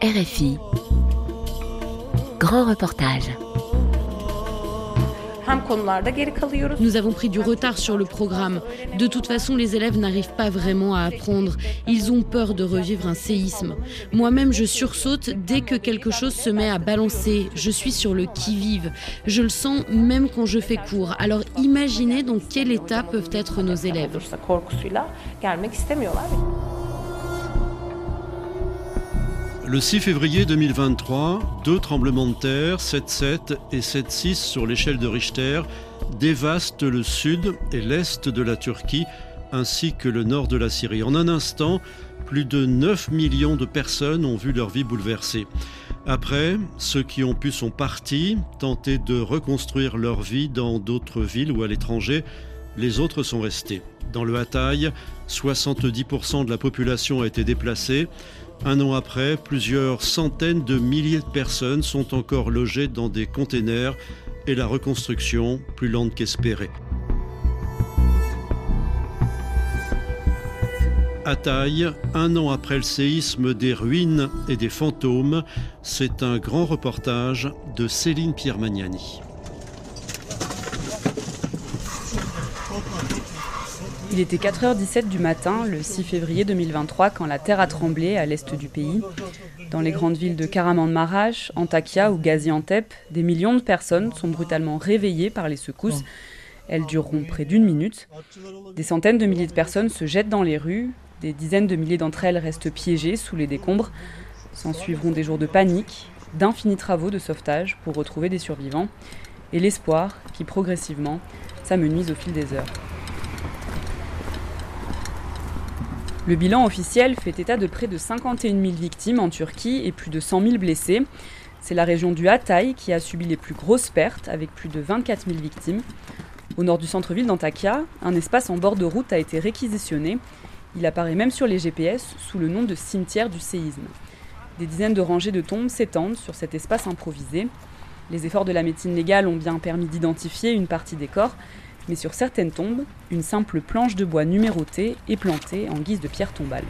RFI, Grand Reportage. Nous avons pris du retard sur le programme. De toute façon, les élèves n'arrivent pas vraiment à apprendre. Ils ont peur de revivre un séisme. Moi-même, je sursaute dès que quelque chose se met à balancer. Je suis sur le qui-vive. Je le sens même quand je fais cours. Alors imaginez dans quel état peuvent être nos élèves. Le 6 février 2023, 2 tremblements de terre, 7,7 et 7,6 sur l'échelle de Richter, dévastent le sud et l'est de la Turquie, ainsi que le nord de la Syrie. En un instant, plus de 9 millions de personnes ont vu leur vie bouleversée. Après, ceux qui ont pu sont partis, tenter de reconstruire leur vie dans d'autres villes ou à l'étranger. Les autres sont restés. Dans le Hatay, 70% de la population a été déplacée. Un an après, plusieurs centaines de milliers de personnes sont encore logées dans des containers et la reconstruction plus lente qu'espérée. Hatay, un an après le séisme, des ruines et des fantômes, c'est un grand reportage de Céline Pierre-Magnani. Il était 4h17 du matin, le 6 février 2023, quand la terre a tremblé à l'est du pays. Dans les grandes villes de Kahramanmaraş, Antakya ou Gaziantep, des millions de personnes sont brutalement réveillées par les secousses. Elles dureront près d'une minute. Des centaines de milliers de personnes se jettent dans les rues. Des dizaines de milliers d'entre elles restent piégées sous les décombres. S'en suivront des jours de panique, d'infinis travaux de sauvetage pour retrouver des survivants et l'espoir qui, progressivement, s'amenuise au fil des heures. Le bilan officiel fait état de près de 51 000 victimes en Turquie et plus de 100 000 blessés. C'est la région du Hatay qui a subi les plus grosses pertes, avec plus de 24 000 victimes. Au nord du centre-ville d'Antakya, un espace en bord de route a été réquisitionné. Il apparaît même sur les GPS sous le nom de cimetière du séisme. Des dizaines de rangées de tombes s'étendent sur cet espace improvisé. Les efforts de la médecine légale ont bien permis d'identifier une partie des corps, mais sur certaines tombes, une simple planche de bois numérotée est plantée en guise de pierre tombale.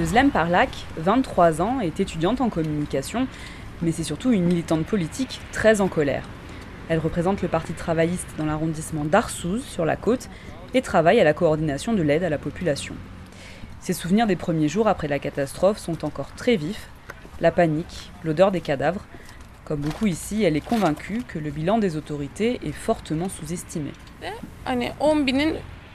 Özlem Parlak, 23 ans, est étudiante en communication, mais c'est surtout une militante politique très en colère. Elle représente le parti travailliste dans l'arrondissement d'Arsouz, sur la côte, et travaille à la coordination de l'aide à la population. Ses souvenirs des premiers jours après la catastrophe sont encore très vifs, la panique, l'odeur des cadavres. Comme beaucoup ici, elle est convaincue que le bilan des autorités est fortement sous-estimé.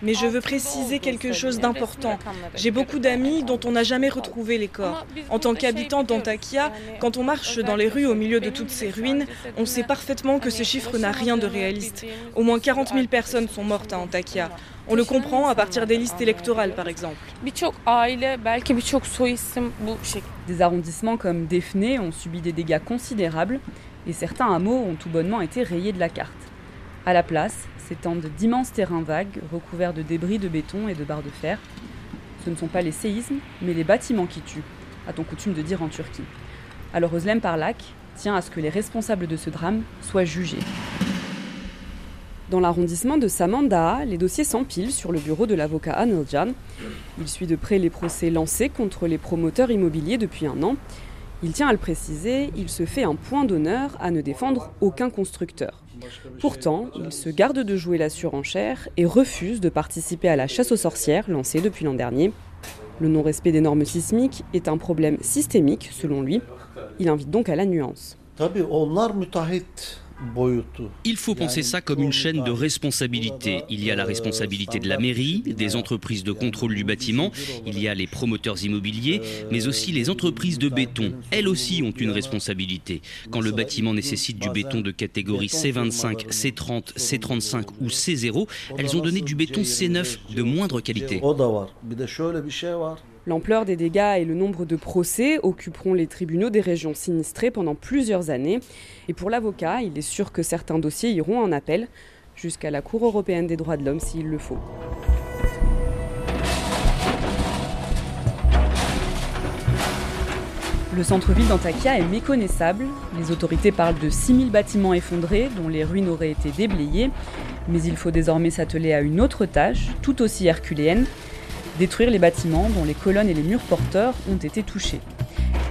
Mais je veux préciser quelque chose d'important. J'ai beaucoup d'amis dont on n'a jamais retrouvé les corps. En tant qu'habitant d'Antakya, quand on marche dans les rues au milieu de toutes ces ruines, on sait parfaitement que ce chiffre n'a rien de réaliste. Au moins 40 000 personnes sont mortes à Antakya. On le comprend à partir des listes électorales, par exemple. Des arrondissements comme Defne ont subi des dégâts considérables et certains hameaux ont tout bonnement été rayés de la carte. À la place, s'étendent d'immenses terrains vagues recouverts de débris de béton et de barres de fer. Ce ne sont pas les séismes, mais les bâtiments qui tuent, a-t-on coutume de dire en Turquie. Alors Özlem Parlak tient à ce que les responsables de ce drame soient jugés. Dans l'arrondissement de Samandağ, les dossiers s'empilent sur le bureau de l'avocat Anıl Can. Il suit de près les procès lancés contre les promoteurs immobiliers depuis un an. Il tient à le préciser, il se fait un point d'honneur à ne défendre aucun constructeur. Pourtant, il se garde de jouer la surenchère et refuse de participer à la chasse aux sorcières lancée depuis l'an dernier. Le non-respect des normes sismiques est un problème systémique, selon lui. Il invite donc à la nuance. Il faut penser ça comme une chaîne de responsabilité. Il y a la responsabilité de la mairie, des entreprises de contrôle du bâtiment, il y a les promoteurs immobiliers, mais aussi les entreprises de béton. Elles aussi ont une responsabilité. Quand le bâtiment nécessite du béton de catégorie C25, C30, C35 ou C0, elles ont donné du béton C9 de moindre qualité. L'ampleur des dégâts et le nombre de procès occuperont les tribunaux des régions sinistrées pendant plusieurs années. Et pour l'avocat, il est sûr que certains dossiers iront en appel jusqu'à la Cour européenne des droits de l'homme s'il le faut. Le centre-ville d'Antakya est méconnaissable. Les autorités parlent de 6000 bâtiments effondrés dont les ruines auraient été déblayées. Mais il faut désormais s'atteler à une autre tâche, tout aussi herculéenne. détruire les bâtiments dont les colonnes et les murs porteurs ont été touchés.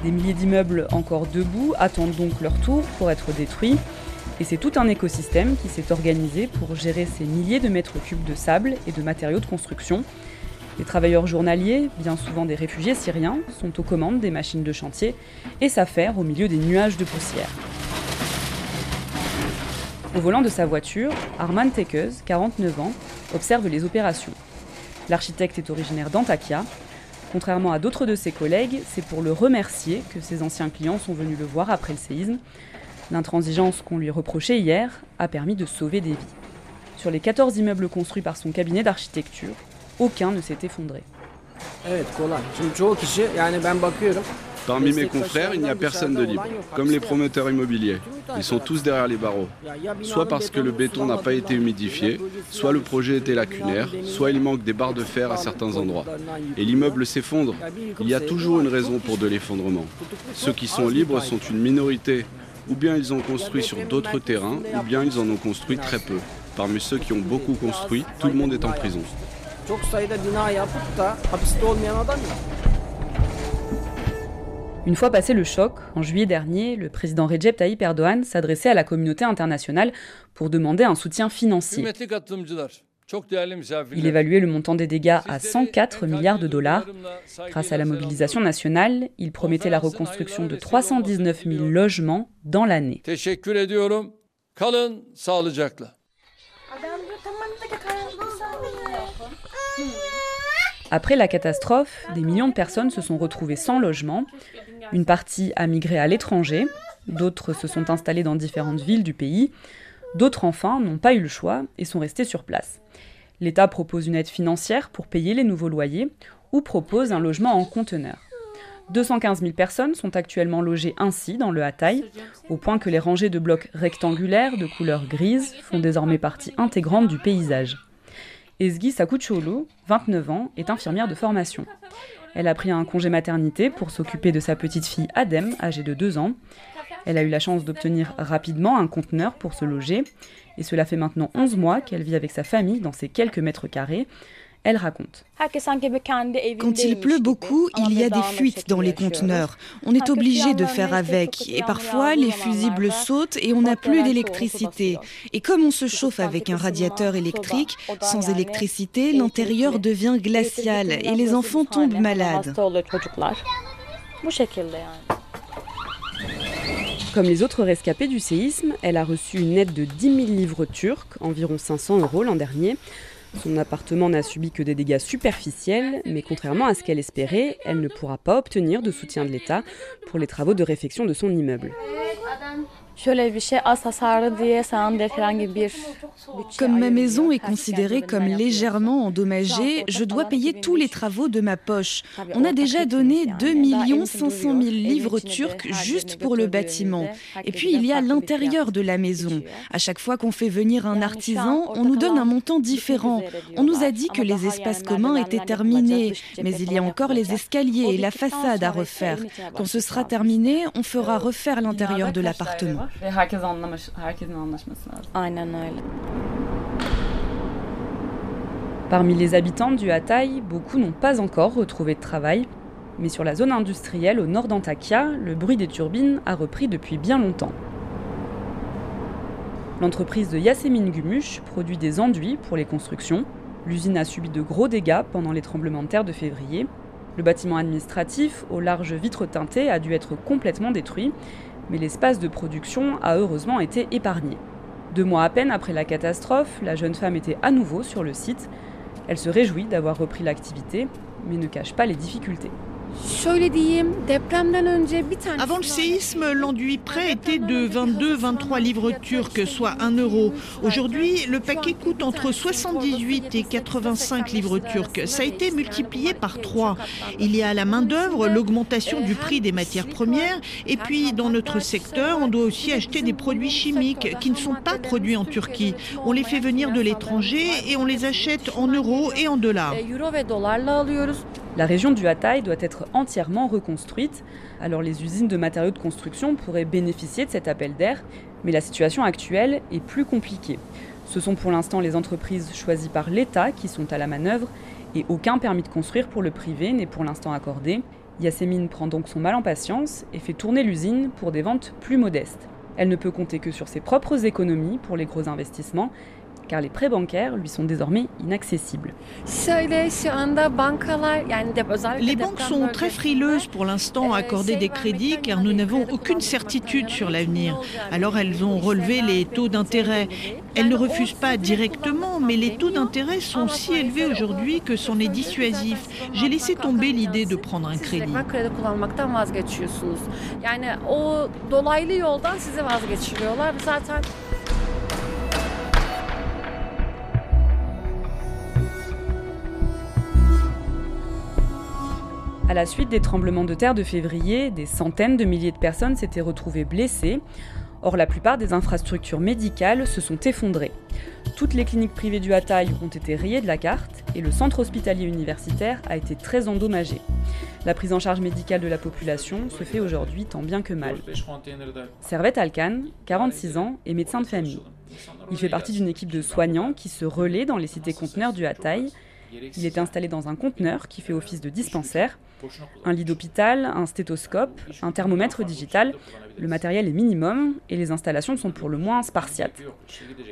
Des milliers d'immeubles encore debout attendent donc leur tour pour être détruits. Et c'est tout un écosystème qui s'est organisé pour gérer ces milliers de mètres cubes de sable et de matériaux de construction. Les travailleurs journaliers, bien souvent des réfugiés syriens, sont aux commandes des machines de chantier et s'affairent au milieu des nuages de poussière. Au volant de sa voiture, Arman Teckes, 49 ans, observe les opérations. L'architecte est originaire d'Antakya. Contrairement à d'autres de ses collègues, c'est pour le remercier que ses anciens clients sont venus le voir après le séisme. L'intransigeance qu'on lui reprochait hier a permis de sauver des vies. Sur les 14 immeubles construits par son cabinet d'architecture, aucun ne s'est effondré. Parmi mes confrères, il n'y a personne de libre, comme les promoteurs immobiliers. Ils sont tous derrière les barreaux. Soit parce que le béton n'a pas été humidifié, soit le projet était lacunaire, soit il manque des barres de fer à certains endroits. Et l'immeuble s'effondre. Il y a toujours une raison pour de l'effondrement. Ceux qui sont libres sont une minorité. Ou bien ils ont construit sur d'autres terrains, ou bien ils en ont construit très peu. Parmi ceux qui ont beaucoup construit, tout le monde est en prison. Une fois passé le choc, en juillet dernier, le président Recep Tayyip Erdogan s'adressait à la communauté internationale pour demander un soutien financier. Il évaluait le montant des dégâts à 104 milliards de dollars. Grâce à la mobilisation nationale, il promettait la reconstruction de 319 000 logements dans l'année. Après la catastrophe, des millions de personnes se sont retrouvées sans logement. Une partie a migré à l'étranger, d'autres se sont installées dans différentes villes du pays, d'autres enfin n'ont pas eu le choix et sont restées sur place. L'État propose une aide financière pour payer les nouveaux loyers ou propose un logement en conteneur. 215 000 personnes sont actuellement logées ainsi dans le Hatay, au point que les rangées de blocs rectangulaires de couleur grise font désormais partie intégrante du paysage. Ezgi Akucholo, 29 ans, est infirmière de formation. Elle a pris un congé maternité pour s'occuper de sa petite fille Adem, âgée de 2 ans. Elle a eu la chance d'obtenir rapidement un conteneur pour se loger. Et cela fait maintenant 11 mois qu'elle vit avec sa famille dans ces quelques mètres carrés. Elle raconte. Quand il pleut beaucoup, il y a des fuites dans les conteneurs. On est obligé de faire avec. Et parfois, les fusibles sautent et on n'a plus d'électricité. Et comme on se chauffe avec un radiateur électrique, sans électricité, l'intérieur devient glacial et les enfants tombent malades. Comme les autres rescapés du séisme, elle a reçu une aide de 10 000 livres turques, environ 500 € l'an dernier. Son appartement n'a subi que des dégâts superficiels, mais contrairement à ce qu'elle espérait, elle ne pourra pas obtenir de soutien de l'État pour les travaux de réfection de son immeuble. Comme ma maison est considérée comme légèrement endommagée, je dois payer tous les travaux de ma poche. On a déjà donné 2 500 000 livres turques juste pour le bâtiment. Et puis il y a l'intérieur de la maison. À chaque fois qu'on fait venir un artisan, on nous donne un montant différent. On nous a dit que les espaces communs étaient terminés, mais il y a encore les escaliers et la façade à refaire. Quand ce sera terminé, on fera refaire l'intérieur de l'appartement. Parmi les habitants du Hatay, beaucoup n'ont pas encore retrouvé de travail. Mais sur la zone industrielle au nord d'Antakya, le bruit des turbines a repris depuis bien longtemps. L'entreprise de Yasemin Gumus produit des enduits pour les constructions. L'usine a subi de gros dégâts pendant les tremblements de terre de février. Le bâtiment administratif, aux larges vitres teintées, a dû être complètement détruit. Mais l'espace de production a heureusement été épargné. 2 mois à peine après la catastrophe, la jeune femme était à nouveau sur le site. Elle se réjouit d'avoir repris l'activité, mais ne cache pas les difficultés. Avant le séisme, l'enduit prêt était de 22-23 livres turques, soit 1 €. Aujourd'hui, le paquet coûte entre 78 et 85 livres turques. Ça a été multiplié par 3. Il y a la main-d'œuvre, l'augmentation du prix des matières premières. Et puis, dans notre secteur, on doit aussi acheter des produits chimiques qui ne sont pas produits en Turquie. On les fait venir de l'étranger et on les achète en euros et en dollars. La région du Hatay doit être entièrement reconstruite, alors les usines de matériaux de construction pourraient bénéficier de cet appel d'air, mais la situation actuelle est plus compliquée. Ce sont pour l'instant les entreprises choisies par l'État qui sont à la manœuvre et aucun permis de construire pour le privé n'est pour l'instant accordé. Yasemin prend donc son mal en patience et fait tourner l'usine pour des ventes plus modestes. Elle ne peut compter que sur ses propres économies pour les gros investissements, car les prêts bancaires lui sont désormais inaccessibles. Les banques sont très frileuses pour l'instant à accorder des crédits car nous n'avons aucune certitude sur l'avenir. Alors elles ont relevé les taux d'intérêt. Elles ne refusent pas directement, mais les taux d'intérêt sont si élevés aujourd'hui que c'en est dissuasif. J'ai laissé tomber l'idée de prendre un crédit. À la suite des tremblements de terre de février, des centaines de milliers de personnes s'étaient retrouvées blessées. Or, la plupart des infrastructures médicales se sont effondrées. Toutes les cliniques privées du Hatay ont été rayées de la carte et le centre hospitalier universitaire a été très endommagé. La prise en charge médicale de la population se fait aujourd'hui tant bien que mal. Servet Alkan, 46 ans, est médecin de famille. Il fait partie d'une équipe de soignants qui se relaie dans les cités-conteneurs du Hatay. Il est installé dans un conteneur qui fait office de dispensaire. Un lit d'hôpital, un stéthoscope, un thermomètre digital, le matériel est minimum et les installations sont pour le moins spartiates.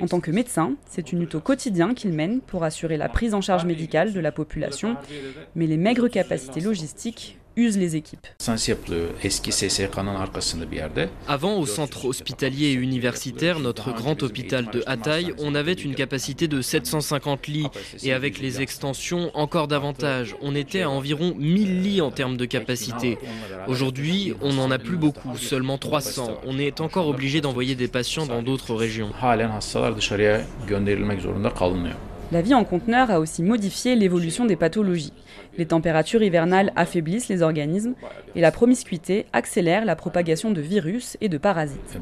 En tant que médecin, c'est une lutte au quotidien qu'il mène pour assurer la prise en charge médicale de la population, mais les maigres capacités logistiques usent les équipes. Avant, au centre hospitalier et universitaire, notre grand hôpital de Hatay, on avait une capacité de 750 lits et avec les extensions, encore davantage. On était à environ 1000 lits en termes de capacité. Aujourd'hui, on n'en a plus beaucoup, seulement 300. On est encore obligé d'envoyer des patients dans d'autres régions. La vie en conteneur a aussi modifié l'évolution des pathologies. Les températures hivernales affaiblissent les organismes et la promiscuité accélère la propagation de virus et de parasites.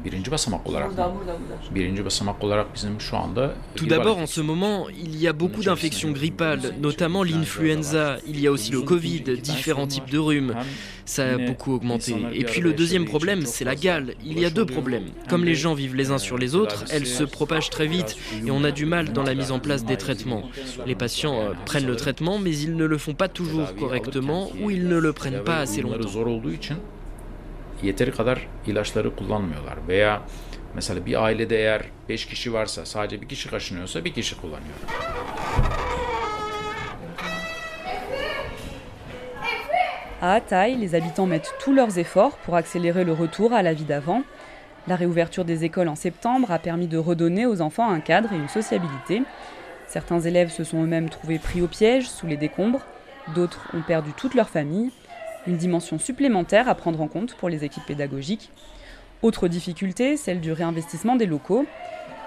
Tout d'abord, en ce moment, il y a beaucoup d'infections grippales, notamment l'influenza. Il y a aussi le Covid, différents types de rhumes. Ça a beaucoup augmenté. Et puis le deuxième problème, c'est la gale. Il y a deux problèmes. Comme les gens vivent les uns sur les autres, elle se propage très vite et on a du mal dans la mise en place des traitements. Les patients prennent le traitement, mais ils ne le font pas toujours correctement ou ils ne le prennent pas assez longtemps. À Hatay, les habitants mettent tous leurs efforts pour accélérer le retour à la vie d'avant. La réouverture des écoles en septembre a permis de redonner aux enfants un cadre et une sociabilité. Certains élèves se sont eux-mêmes trouvés pris au piège sous les décombres, d'autres ont perdu toute leur famille. Une dimension supplémentaire à prendre en compte pour les équipes pédagogiques. Autre difficulté, celle du réinvestissement des locaux.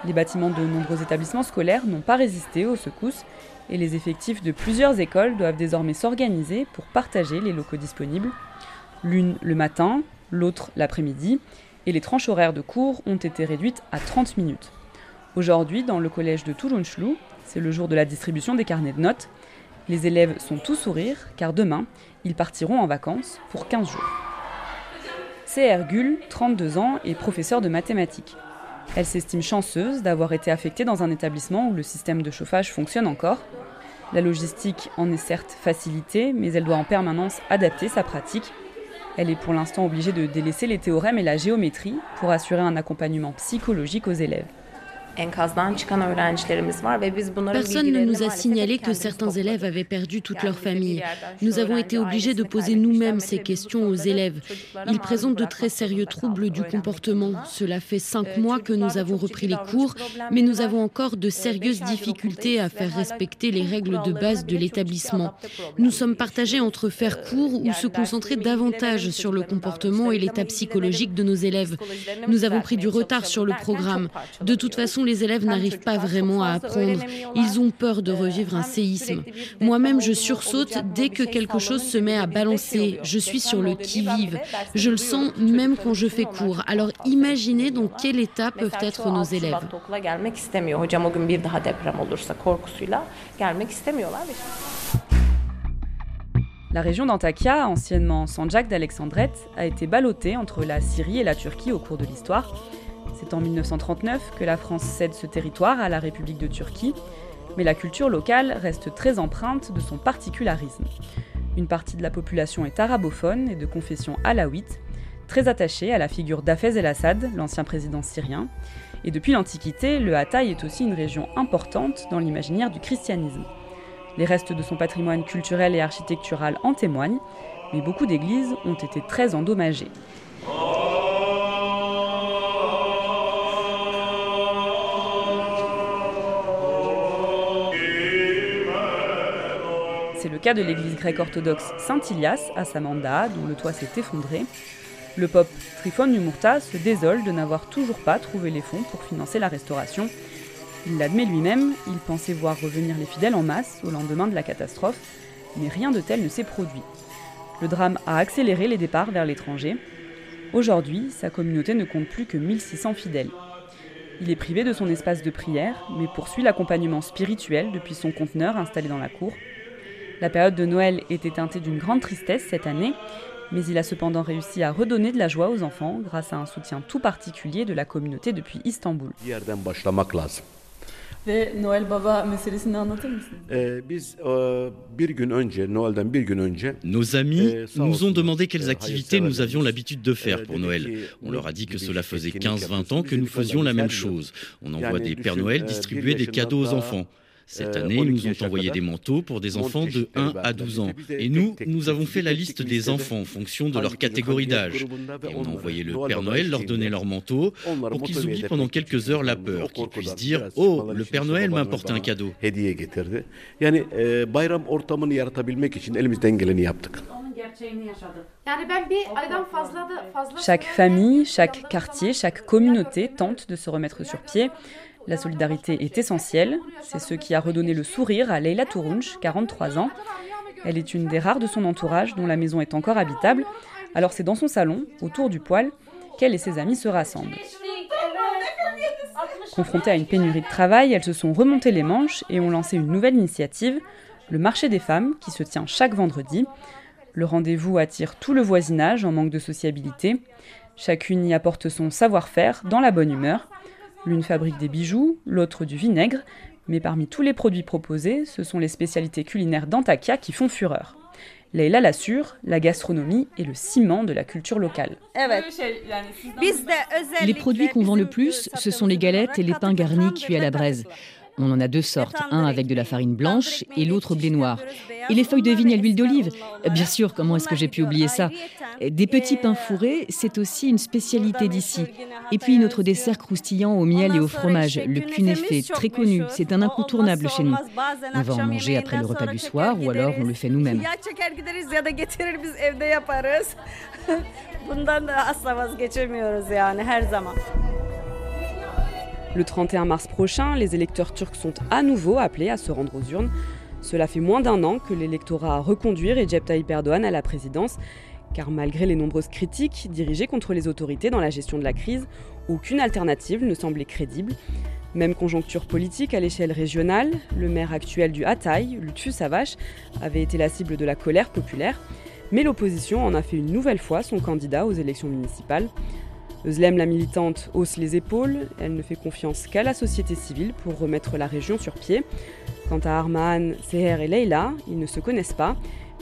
Les bâtiments de nombreux établissements scolaires n'ont pas résisté aux secousses et les effectifs de plusieurs écoles doivent désormais s'organiser pour partager les locaux disponibles. L'une le matin, l'autre l'après-midi et les tranches horaires de cours ont été réduites à 30 minutes. Aujourd'hui, dans le collège de Toulon-Chlou, c'est le jour de la distribution des carnets de notes. Les élèves sont tout sourire, car demain, ils partiront en vacances pour 15 jours. C'est Ergule, 32 ans, et professeure de mathématiques. Elle s'estime chanceuse d'avoir été affectée dans un établissement où le système de chauffage fonctionne encore. La logistique en est certes facilitée, mais elle doit en permanence adapter sa pratique. Elle est pour l'instant obligée de délaisser les théorèmes et la géométrie pour assurer un accompagnement psychologique aux élèves. Personne ne nous a signalé que certains élèves avaient perdu toute leur famille. Nous avons été obligés de poser nous-mêmes ces questions aux élèves. Ils présentent de très sérieux troubles du comportement. Cela fait 5 mois que nous avons repris les cours, mais nous avons encore de sérieuses difficultés à faire respecter les règles de base de l'établissement. Nous sommes partagés entre faire cours ou se concentrer davantage sur le comportement et l'état psychologique de nos élèves. Nous avons pris du retard sur le programme. De toute façon, les élèves n'arrivent pas vraiment à apprendre. Ils ont peur de revivre un séisme. Moi-même, je sursaute dès que quelque chose se met à balancer. Je suis sur le qui-vive. Je le sens même quand je fais cours. Alors imaginez dans quel état peuvent être nos élèves. La région d'Antakya, anciennement Sanjak d'Alexandrette, a été ballottée entre la Syrie et la Turquie au cours de l'histoire. C'est en 1939 que la France cède ce territoire à la République de Turquie. mais la culture locale reste très empreinte de son particularisme. Une partie de la population est arabophone et de confession alaouite, très attachée à la figure d'Hafez el-Assad, l'ancien président syrien, et depuis l'Antiquité, le Hatay est aussi une région importante dans l'imaginaire du christianisme. Les restes de son patrimoine culturel et architectural en témoignent, mais beaucoup d'églises ont été très endommagées. C'est le cas de l'église grecque orthodoxe Saint-Ilias à Samandağ, dont le toit s'est effondré. Le pope Trifon Numurta se désole de n'avoir toujours pas trouvé les fonds pour financer la restauration. Il l'admet lui-même, il pensait voir revenir les fidèles en masse au lendemain de la catastrophe, mais rien de tel ne s'est produit. Le drame a accéléré les départs vers l'étranger. Aujourd'hui, sa communauté ne compte plus que 1600 fidèles. Il est privé de son espace de prière, mais poursuit l'accompagnement spirituel depuis son conteneur installé dans la cour. La période de Noël était teintée d'une grande tristesse cette année, mais il a cependant réussi à redonner de la joie aux enfants grâce à un soutien tout particulier de la communauté depuis Istanbul. Nos amis nous ont demandé quelles activités nous avions l'habitude de faire pour Noël. On leur a dit que cela faisait 15-20 ans que nous faisions la même chose. On envoie des Pères Noël distribuer des cadeaux aux enfants. Cette année, ils nous ont envoyé des manteaux pour des enfants de 1 à 12 ans. Et nous avons fait la liste des enfants en fonction de leur catégorie d'âge. Et on a envoyé le Père Noël leur donner leur manteau pour qu'ils oublient pendant quelques heures la peur, qu'ils puissent dire « Oh, le Père Noël m'a apporté un cadeau ». Chaque famille, chaque quartier, chaque communauté tente de se remettre sur pied. La solidarité est essentielle, c'est ce qui a redonné le sourire à Leila Tourunch, 43 ans. Elle est une des rares de son entourage dont la maison est encore habitable, alors c'est dans son salon, autour du poêle, qu'elle et ses amis se rassemblent. Confrontées à une pénurie de travail, elles se sont remontées les manches et ont lancé une nouvelle initiative, le marché des femmes, qui se tient chaque vendredi. Le rendez-vous attire tout le voisinage en manque de sociabilité. Chacune y apporte son savoir-faire dans la bonne humeur. L'une fabrique des bijoux, l'autre du vinaigre, mais parmi tous les produits proposés, ce sont les spécialités culinaires d'Antakya qui font fureur. Leila l'assure, la gastronomie est le ciment de la culture locale. Les produits qu'on vend le plus, ce sont les galettes et les pains garnis cuits à la braise. On en a deux sortes, un avec de la farine blanche et l'autre au blé noir. Et les feuilles de vigne à l'huile d'olive, bien sûr, comment est-ce que j'ai pu oublier ça? Des petits pains fourrés, c'est aussi une spécialité d'ici. Et puis notre dessert croustillant au miel et au fromage, le cunefé, très connu, c'est un incontournable chez nous. On va en manger après le repas du soir ou alors on le fait nous-mêmes. Le 31 mars prochain, les électeurs turcs sont à nouveau appelés à se rendre aux urnes. Cela fait moins d'un an que l'électorat a reconduit Recep Tayyip Erdogan à la présidence, car malgré les nombreuses critiques dirigées contre les autorités dans la gestion de la crise, aucune alternative ne semblait crédible. Même conjoncture politique à l'échelle régionale, le maire actuel du Hatay, Lutfu Savas, avait été la cible de la colère populaire, mais l'opposition en a fait une nouvelle fois son candidat aux élections municipales. Özlem, la militante, hausse les épaules. Elle ne fait confiance qu'à la société civile pour remettre la région sur pied. Quant à Arman, Seher et Leila, ils ne se connaissent pas,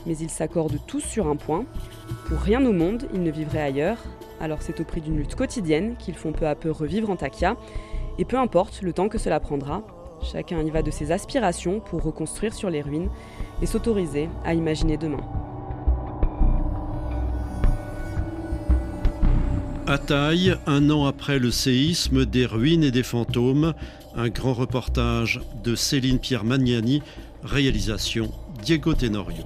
mais ils s'accordent tous sur un point. Pour rien au monde, ils ne vivraient ailleurs. Alors c'est au prix d'une lutte quotidienne qu'ils font peu à peu revivre Antakya. Et peu importe le temps que cela prendra, chacun y va de ses aspirations pour reconstruire sur les ruines et s'autoriser à imaginer demain. Hatay, un an après le séisme, des ruines et des fantômes. Un grand reportage de Céline Pierre-Magnani, réalisation Diego Tenorio.